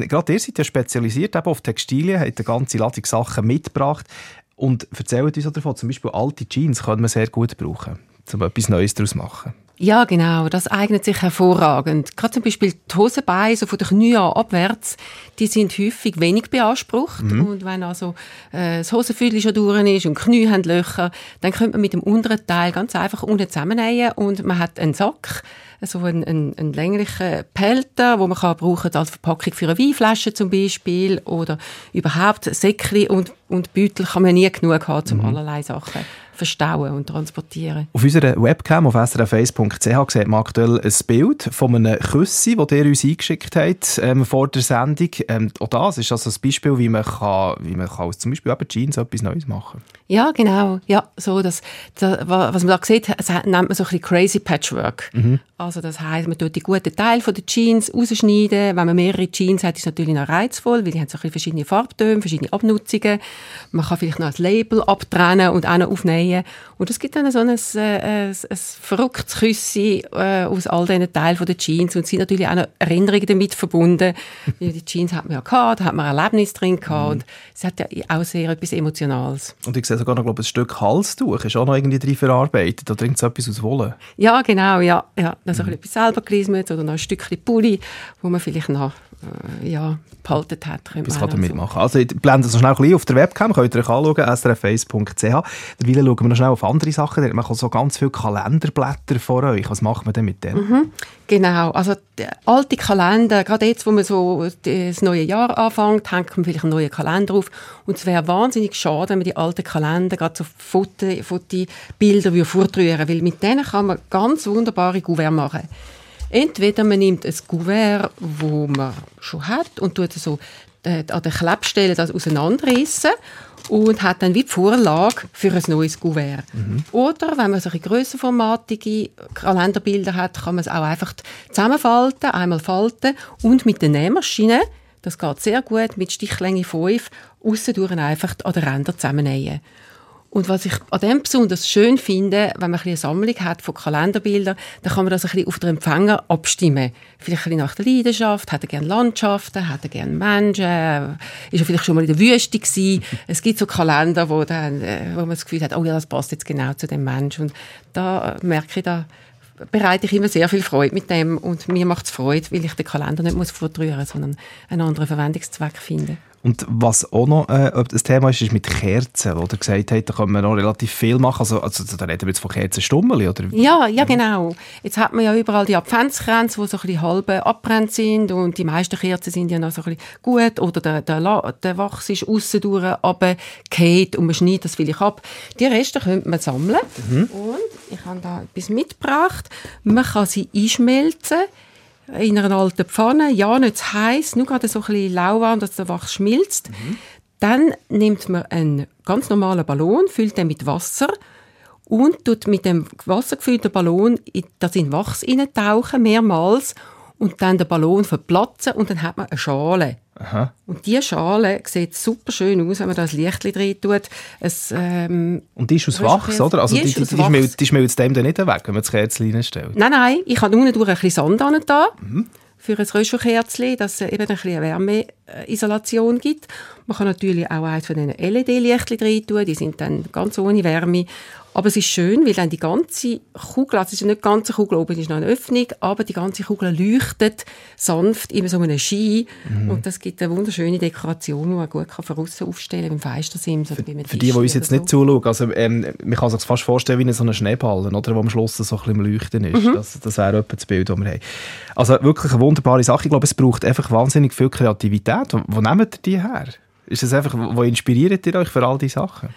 Ähm, Gerade ihr seid ja spezialisiert eben auf Textilien, habt eine ganze Ladung Sachen mitgebracht und erzählt uns davon, zum Beispiel alte Jeans können wir sehr gut brauchen, um etwas Neues daraus zu machen. Ja, genau. Das eignet sich hervorragend. Gerade zum Beispiel die Hosenbeine, so von den Knie an abwärts, die sind häufig wenig beansprucht. Mhm. Und wenn also äh, das Hosenfüllchen schon durch ist und die Knie haben Löcher, dann könnte man mit dem unteren Teil ganz einfach unten zusammennähen und man hat einen Sack, so einen, einen, einen länglichen Pelter, den man kann brauchen als Verpackung für eine Weinflasche zum Beispiel oder überhaupt Säckchen und, und Beutel kann man nie genug haben, um mhm. allerlei Sachen verstauen und transportieren. Auf unserer Webcam auf S R F eins Punkt C H sieht man aktuell ein Bild von einem Küssi, das ihr uns eingeschickt habt ähm, vor der Sendung. Ähm, auch das ist also ein Beispiel, wie man, kann, wie man kann, zum Beispiel eben Jeans etwas Neues machen kann. Ja, genau. Ja, so das, das, was man da sieht, das nennt man so ein bisschen Crazy Patchwork. Mhm. Also das heisst, man tut die guten Teile der Jeans rausschneiden. Wenn man mehrere Jeans hat, ist es natürlich noch reizvoll, weil die haben so ein bisschen verschiedene Farbtöne, verschiedene Abnutzungen. Man kann vielleicht noch ein Label abtrennen und auch noch aufnehmen, Reihe. Und es gibt dann so ein, ein, ein verrücktes Küsschen aus all diesen Teilen der Jeans. Und sind natürlich auch noch Erinnerungen damit verbunden. Die Jeans hat man ja gehabt, da hat man ein Erlebnis drin gehabt. Und es hat ja auch sehr etwas Emotionales. Und ich sehe sogar noch, glaube ich, ein Stück Halstuch ist auch noch irgendwie drin verarbeitet. Da dringt so etwas aus Wolle. Ja, genau. Ja, ja. Also mhm. etwas selber gelismet oder noch ein Stückchen Pulli, wo man vielleicht noch äh, ja, behalten hat. Was kann man damit machen? Also ich blende es noch schnell ein bisschen auf der Webcam. Könnt ihr euch anschauen, s r f eins punkt c h. Derweil schauen wir noch schnell auf andere Sachen. Man hat so ganz viele Kalenderblätter vor euch. Was macht man denn mit denen? Mhm. Genau, also alte Kalender, gerade jetzt, wo man so das neue Jahr anfängt, hängt man vielleicht einen neuen Kalender auf. Und es wäre wahnsinnig schade, wenn man die alten Kalender gerade so Foto, Fotobilder fortrühren, weil mit denen kann man ganz wunderbare Couvert machen. Entweder man nimmt ein Couvert, das man schon hat, und tut es so an den Klebstellen das auseinanderrissen und hat dann wie die Vorlage für ein neues Couvert. Mhm. Oder wenn man solche grössenformatige Kalenderbilder hat, kann man es auch einfach zusammenfalten, einmal falten und mit der Nähmaschine, das geht sehr gut, mit Stichlänge fünf, aussendurch einfach an den Rändern zusammennähen. Und was ich an dem besonders schön finde, wenn man eine Sammlung hat von Kalenderbildern, dann kann man das ein bisschen auf den Empfänger abstimmen. Vielleicht ein bisschen nach der Leidenschaft, hat er gerne Landschaften, hat er gerne Menschen, ist er vielleicht schon mal in der Wüste gewesen. Es gibt so Kalender, wo, dann, wo man das Gefühl hat, oh ja, das passt jetzt genau zu dem Menschen. Und da merke ich, da bereite ich immer sehr viel Freude mit dem. Und mir macht es Freude, weil ich den Kalender nicht muss vertrühren muss, sondern einen anderen Verwendungszweck finde. Und was auch noch äh, ein Thema ist, ist mit Kerzen, wo ihr gesagt habt, da können wir noch relativ viel machen. Also, also da reden wir jetzt von Kerzenstummeli, oder? Ja, ja, genau. Jetzt hat man ja überall die Adventskränze, die so ein bisschen halb abbrennt sind und die meisten Kerzen sind ja noch so ein bisschen gut oder der, der, der Wachs ist aussen durch, runtergefallen und man schneidet das vielleicht ab. Die Reste könnte man sammeln. Mhm. Und ich habe da etwas mitgebracht. Man kann sie einschmelzen. In einer alten Pfanne, ja, nicht zu heiß, nur gerade so ein bisschen lauwarm, dass der Wachs schmilzt. Mhm. Dann nimmt man einen ganz normalen Ballon, füllt den mit Wasser und tut mit dem wassergefüllten Ballon das in Wachs hineintauchen, mehrmals, und dann den Ballon verplatzen und dann hat man eine Schale. Aha. Und diese Schale sieht super schön aus, wenn man da ein Lichtchen drin tut. Es, ähm, und die ist aus Wachs, oder? Also die, die, die, die, die, die schmilzt dem dann nicht weg, wenn man das Kerzchen reinstellt? Nein, nein, ich habe unten durch ein bisschen Sand an da mhm. für ein Röschelkerzchen, dass es eben ein bisschen Wärmeisolation gibt. Man kann natürlich auch eins von diesen L E D-Lichtchen drin tun, die sind dann ganz ohne Wärme. Aber es ist schön, weil dann die ganze Kugel, also es ist nicht die ganze Kugel, oben ist noch eine Öffnung, aber die ganze Kugel leuchtet sanft in so einem Schein. Mhm. Und das gibt eine wunderschöne Dekoration, die man gut von außen aufstellen kann, beim Feistersims oder beim Tisch. Für die, die uns jetzt so nicht zuschauen, also, ähm, man kann sich das fast vorstellen wie so einen Schneeballen, oder, der am Schluss so ein bisschen im Leuchten ist. Mhm. Das, das wäre etwa das Bild, das wir haben. Also wirklich eine wunderbare Sache. Ich glaube, es braucht einfach wahnsinnig viel Kreativität. Wo, wo nehmt ihr die her? Ist das einfach, wo inspiriert ihr euch für all diese Sachen?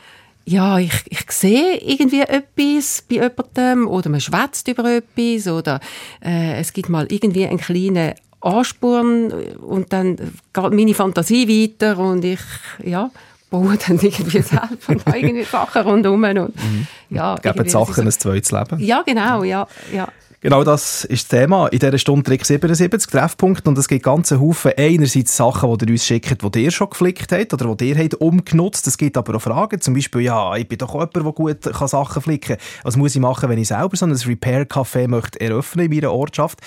Ja, ich, ich sehe irgendwie etwas bei jemandem oder man schwätzt über etwas oder äh, es gibt mal irgendwie einen kleinen Ansporn und dann geht meine Fantasie weiter und ich ja, baue dann irgendwie selbst und irgendwie Sachen rundherum. Und, ja, geben die Sachen so ein zweites Leben. Ja, genau, ja, ja. Genau das ist das Thema in dieser Stunde Trick siebenundsiebzig, Treffpunkt. Und es gibt ganzen Haufen einerseits Sachen, die ihr uns schickt, die ihr schon geflickt habt oder die ihr habt umgenutzt. Es gibt aber auch Fragen, zum Beispiel, ja, ich bin doch auch jemand, der gut kann Sachen flicken kann. Was muss ich machen, wenn ich selber so ein Repair-Café möchte eröffnen in meiner Ortschaft?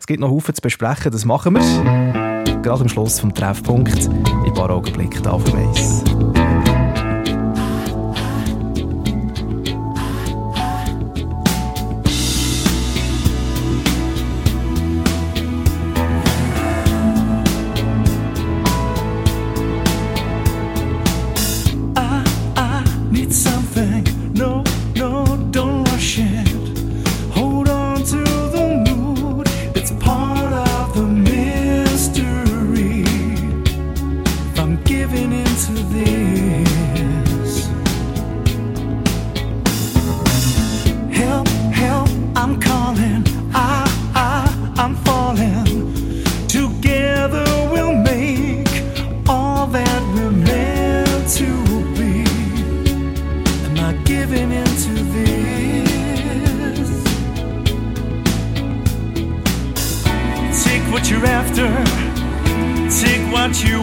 Es gibt noch Haufen zu besprechen, das machen wir. Gerade am Schluss vom Treffpunkt, in ein paar Augenblicken da auf Weiss.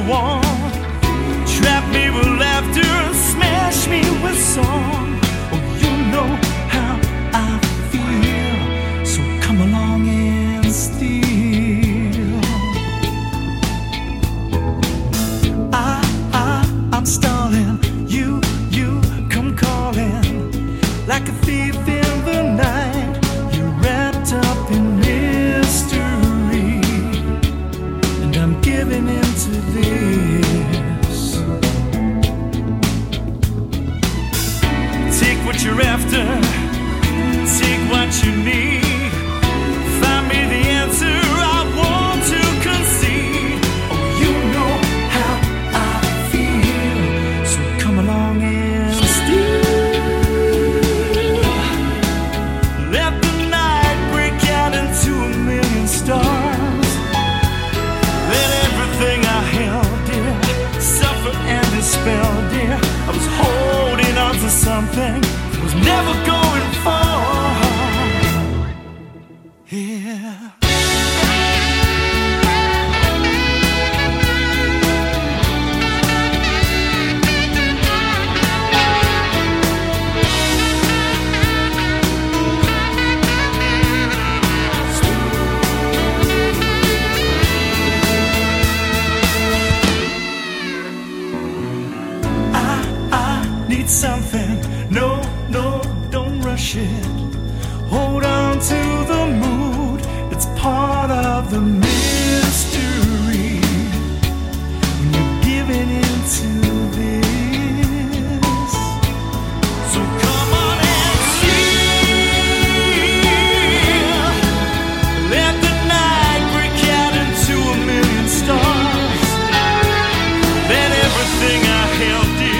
Trap me with laughter, smash me with song. Oh, you hereafter. Take what you need. Find me the answer I want to concede. Oh, you know how I feel. So come along and steal. Let the night break out into a million stars. Let everything I held dear suffer and dispel, dear. I was holding on to something that was never going far. Yeah. Something, no, no, don't rush it. Hold on to the mood, it's part of the mystery. When you're giving into this, so come on and see. Let the night break out into a million stars. Let everything I held dear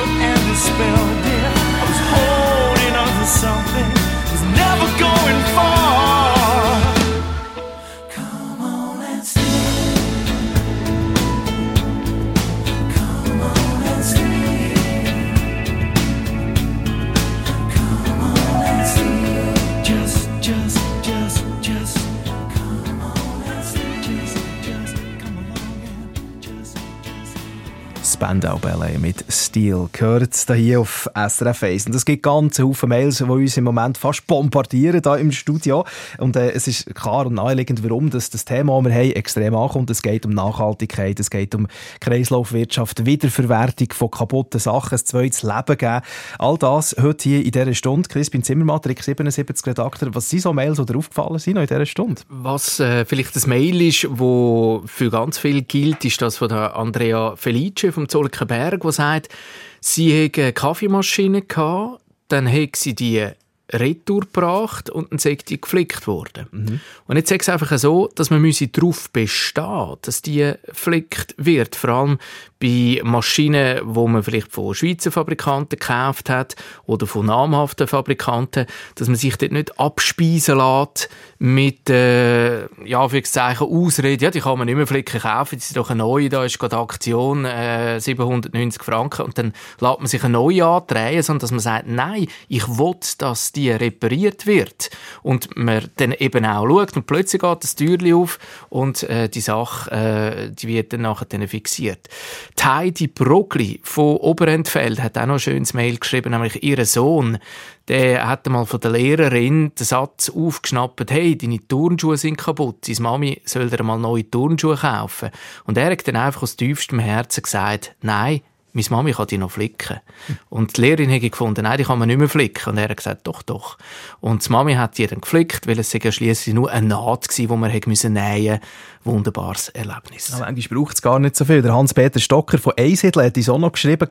and the spell, dear. I was holding on to something that was never going far. Come on and stay. Come on and stay. Come on and stay. Just, just, just, just. Come on and stay. Just, just, come along and just, just. Spandau Ballet mit Stil gehört es hier auf S R F eins. Und es gibt ganz Haufen Mails, die uns im Moment fast bombardieren hier im Studio. Und äh, es ist klar und naheliegend, warum das, das Thema, das wir haben, extrem ankommt. Es geht um Nachhaltigkeit, es geht um Kreislaufwirtschaft, Wiederverwertung von kaputten Sachen, ein zweites Leben geben. All das heute hier in dieser Stunde. Chris Bin Zimmermann, Trick siebenundsiebzig Redakteur. Was sind so Mails, die dir aufgefallen sind in dieser Stunde? Was äh, vielleicht ein Mail ist, das für ganz viel gilt, ist das von der Andrea Felice vom Zolkenberg, die sagt, sie hatte eine Kaffeemaschine, dann hat sie die retour gebracht und dann sei die geflickt worden. Mhm. Und jetzt sage ich es einfach so, dass man darauf bestehen, dass die geflickt wird. Vor allem bei Maschinen, die man vielleicht von Schweizer Fabrikanten gekauft hat oder von namhaften Fabrikanten, dass man sich dort nicht abspeisen lässt mit äh, ja, für Zeichen Ausreden. Ja, die kann man nicht mehr flicken kaufen, das ist doch eine neue, da ist gerade Aktion, äh, siebenhundertneunzig Franken, und dann lässt man sich eine neue andrehen, sondern dass man sagt, nein, ich will, dass die repariert wird. Und man dann eben auch schaut und plötzlich geht das Türchen auf und äh, die Sache äh, die wird dann nachher dann fixiert. Die Heidi Brogli von Oberentfeld hat auch noch ein schönes Mail geschrieben, nämlich ihren Sohn. Der hat mal von der Lehrerin den Satz aufgeschnappt, hey, deine Turnschuhe sind kaputt, seine Mami soll dir mal neue Turnschuhe kaufen. Und er hat dann einfach aus tiefstem Herzen gesagt, nein, meine Mami kann die noch flicken. Und die Lehrerin hat gefunden, nein, die kann man nicht mehr flicken. Und er hat gesagt, doch, doch. Und die Mami hat die dann geflickt, weil es ja schliesslich nur eine Naht war, die man nähen musste. Wunderbares Erlebnis. Ja, manchmal braucht es gar nicht so viel. Der Hans-Peter Stocker von Einsiedel hat uns auch noch geschrieben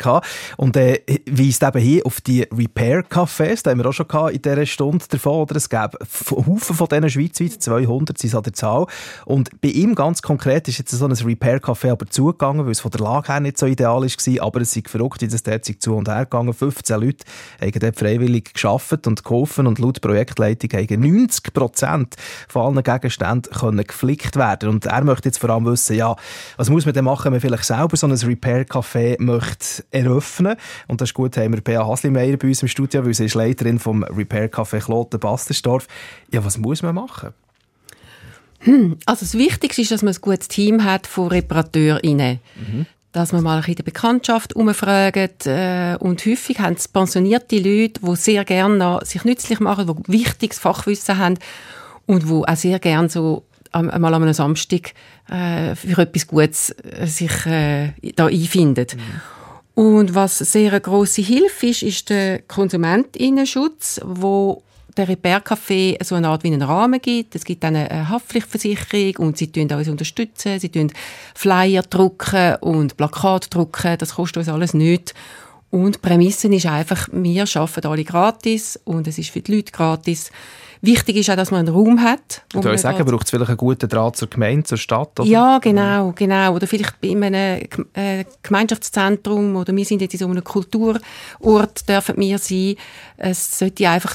und äh, weist eben hier auf die Repair-Cafés. Da haben wir auch schon in dieser Stunde davon. Oder es gab Haufen von diesen schweizweit, zweihundert sind es an der Zahl. Und bei ihm ganz konkret ist jetzt so ein Repair-Café aber zugegangen, weil es von der Lage her nicht so ideal war. Aber es sind verrückt, wie das dort zu und her gegangen. fünfzehn Leute haben dort freiwillig gearbeitet und geholfen. Und laut Projektleitung haben neunzig Prozent von allen Gegenständen können geflickt werden. Und er möchte jetzt vor allem wissen, ja, was muss man denn machen, wenn man vielleicht selber so ein Repair-Café möchte eröffnen. Und das ist gut, haben wir Bea Haslimeier bei uns im Studio, weil sie ist Leiterin vom Repair-Café Kloten-Bassersdorf. Ja, was muss man machen? Hm, also das Wichtigste ist, dass man ein gutes Team hat von ReparateurInnen. Mhm. Dass man mal in der Bekanntschaft umfragt. Und häufig haben es pensionierte Leute, die sehr gerne noch sich nützlich machen, die wichtiges Fachwissen haben und die auch sehr gerne so einmal an einem Samstag äh, für etwas Gutes äh, sich äh, da einfindet. Mhm. Und was sehr eine grosse Hilfe ist, ist der KonsumentInnenschutz, wo der Repair-Café so eine Art wie einen Rahmen gibt. Es gibt dann eine Haftpflichtversicherung und sie tun uns unterstützen. Sie tun Flyer drucken und Plakate drucken. Das kostet uns alles nichts. Und die Prämisse ist einfach, wir arbeiten alle gratis und es ist für die Leute gratis. Wichtig ist auch, dass man einen Raum hat. Wo man sagen, braucht es vielleicht einen guten Draht zur Gemeinde, zur Stadt? Oder? Ja, genau, genau. Oder vielleicht bei einem Gemeinschaftszentrum oder wir sind jetzt in so einem Kulturort, dürfen wir sein. Es sollte einfach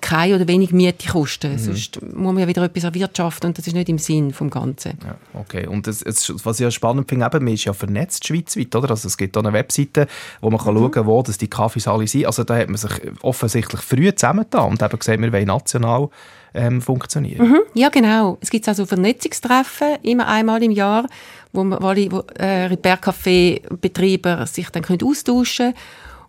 keine oder wenig Miete kosten. Mhm. Sonst muss man ja wieder etwas erwirtschaften und das ist nicht im Sinn vom Ganzen. Ja, okay. Und das, was ich ja spannend finde, eben, man ist ja vernetzt schweizweit, oder? Also es gibt hier eine Webseite, wo man kann schauen kann, wo das die Cafés alle sind. Also da hat man sich offensichtlich früh zusammengetan und eben gesagt, wir wollen national Ähm, funktionieren. Mhm, ja, genau. Es gibt also Vernetzungstreffen, immer einmal im Jahr, wo, man, wo äh, Repair-Café-Betreiber sich dann können austauschen können.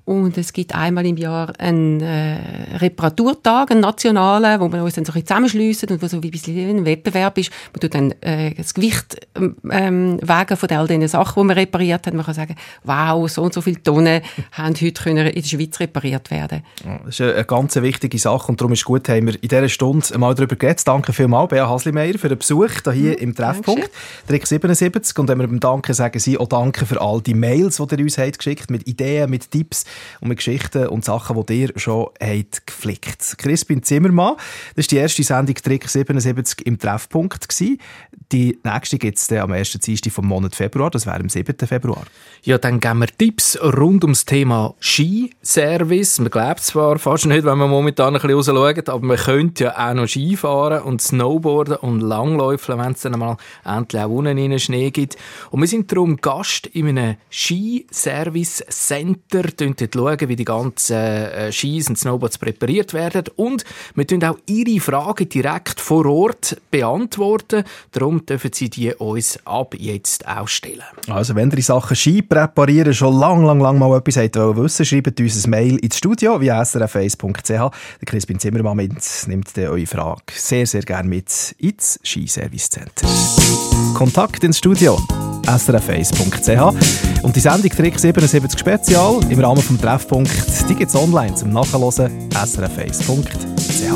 Und es gibt einmal im Jahr einen äh, Reparaturtag, einen nationalen, wo wir uns dann so ein bisschen zusammenschliessen und wo so wie ein bisschen ein Wettbewerb ist. Man tut dann äh, das Gewicht ähm, wägen von all den Sachen, die man repariert hat. Man kann sagen, wow, so und so viele Tonnen haben heute können in der Schweiz repariert werden. Das ist eine ganz wichtige Sache und darum ist es gut, haben wir in dieser Stunde einmal darüber geredet. Danke vielmals, Bea Haslimeier, für den Besuch hier mhm, im Treffpunkt. Trick siebenundsiebzig. Und wenn wir beim Danke sagen, Sie auch danke für all die Mails, die ihr uns habt geschickt, mit Ideen, mit Tipps, und mit Geschichten und Sachen, die ihr schon habt geflickt. Chris Bin Zimmermann, das war die erste Sendung Trick siebenundsiebzig im Treffpunkt. Die nächste gibt es am ersten Dienstag vom Monat Februar, das wäre am siebten Februar. Ja, dann geben wir Tipps rund ums Thema Skiservice. Man glaubt zwar fast nicht, wenn man momentan ein bisschen raus schaut, aber man könnte ja auch noch Skifahren und Snowboarden und Langläufeln, wenn es dann mal endlich auch unten in den Schnee gibt. Und wir sind darum Gast in einem Skiservice-Center. Schauen, wie die ganzen äh, Skis und Snowboards präpariert werden. Und wir tun auch Ihre Fragen direkt vor Ort beantworten. Darum dürfen Sie die uns ab jetzt auch stellen. Also, wenn ihr Sachen Ski präparieren schon lang, lang, lang mal etwas habt wollen wissen, schreibt uns ein Mail ins Studio via s r f eins punkt c h. Der Chris Bin Zimmermann nimmt eure Frage sehr, sehr gerne mit ins Skiservice-Center. Kontakt ins Studio s r f eins punkt c h. Und die Sendung Trick siebenundsiebzig Spezial im Rahmen vom Treffpunkt, die gibt es online zum Nachhören s r f eins punkt c h.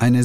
Eine